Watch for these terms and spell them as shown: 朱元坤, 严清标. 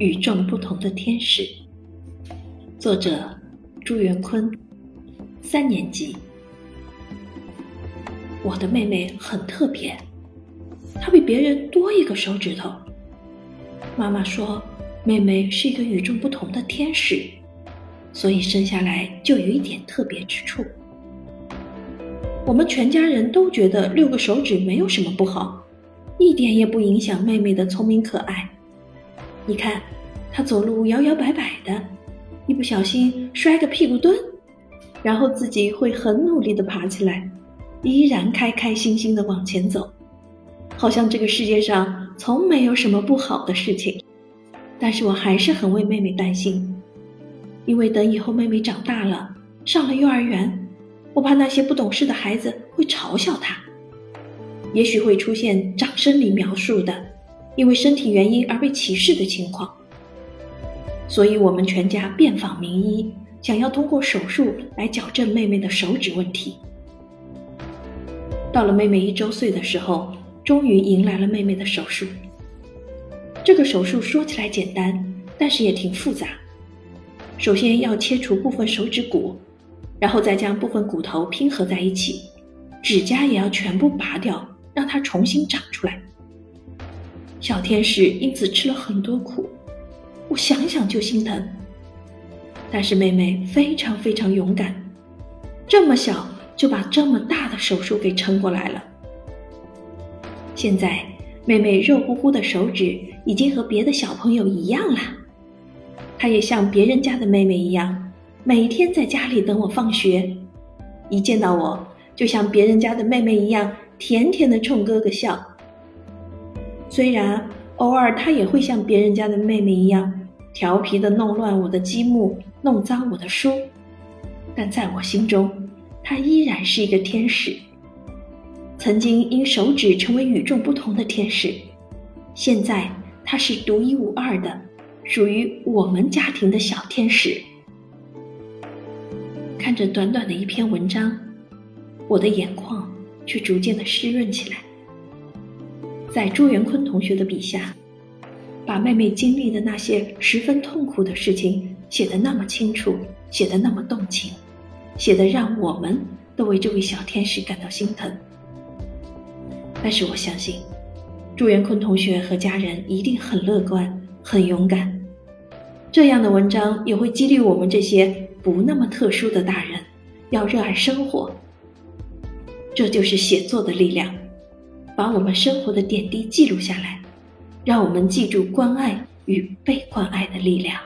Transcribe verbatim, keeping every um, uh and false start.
与众不同的天使，作者朱元坤，三年级。我的妹妹很特别，她比别人多一个手指头。妈妈说，妹妹是一个与众不同的天使，所以生下来就有一点特别之处。我们全家人都觉得六个手指没有什么不好，一点也不影响妹妹的聪明可爱。你看，她走路摇摇摆摆的，一不小心摔个屁股蹲，然后自己会很努力地爬起来，依然开开心心地往前走，好像这个世界上从没有什么不好的事情。但是我还是很为妹妹担心，因为等以后妹妹长大了，上了幼儿园，我怕那些不懂事的孩子会嘲笑她，也许会出现掌声里描述的因为身体原因而被歧视的情况。所以我们全家遍访名医，想要通过手术来矫正妹妹的手指问题。到了妹妹一周岁的时候，终于迎来了妹妹的手术。这个手术说起来简单，但是也挺复杂。首先要切除部分手指骨，然后再将部分骨头拼合在一起，指甲也要全部拔掉，让它重新长出来。小天使因此吃了很多苦，我想想就心疼。但是妹妹非常非常勇敢，这么小就把这么大的手术给撑过来了。现在妹妹肉乎乎的手指已经和别的小朋友一样啦，她也像别人家的妹妹一样，每天在家里等我放学，一见到我就像别人家的妹妹一样甜甜地冲哥哥笑。虽然偶尔她也会像别人家的妹妹一样调皮地弄乱我的积木，弄脏我的书，但在我心中，她依然是一个天使。曾经因手指成为与众不同的天使，现在她是独一无二的，属于我们家庭的小天使。看着短短的一篇文章，我的眼眶却逐渐地湿润起来。在朱元坤同学的笔下，把妹妹经历的那些十分痛苦的事情写得那么清楚，写得那么动情，写得让我们都为这位小天使感到心疼。但是我相信，朱元坤同学和家人一定很乐观，很勇敢。这样的文章也会激励我们这些不那么特殊的大人，要热爱生活。这就是写作的力量，把我们生活的点滴记录下来，让我们记住关爱与被关爱的力量。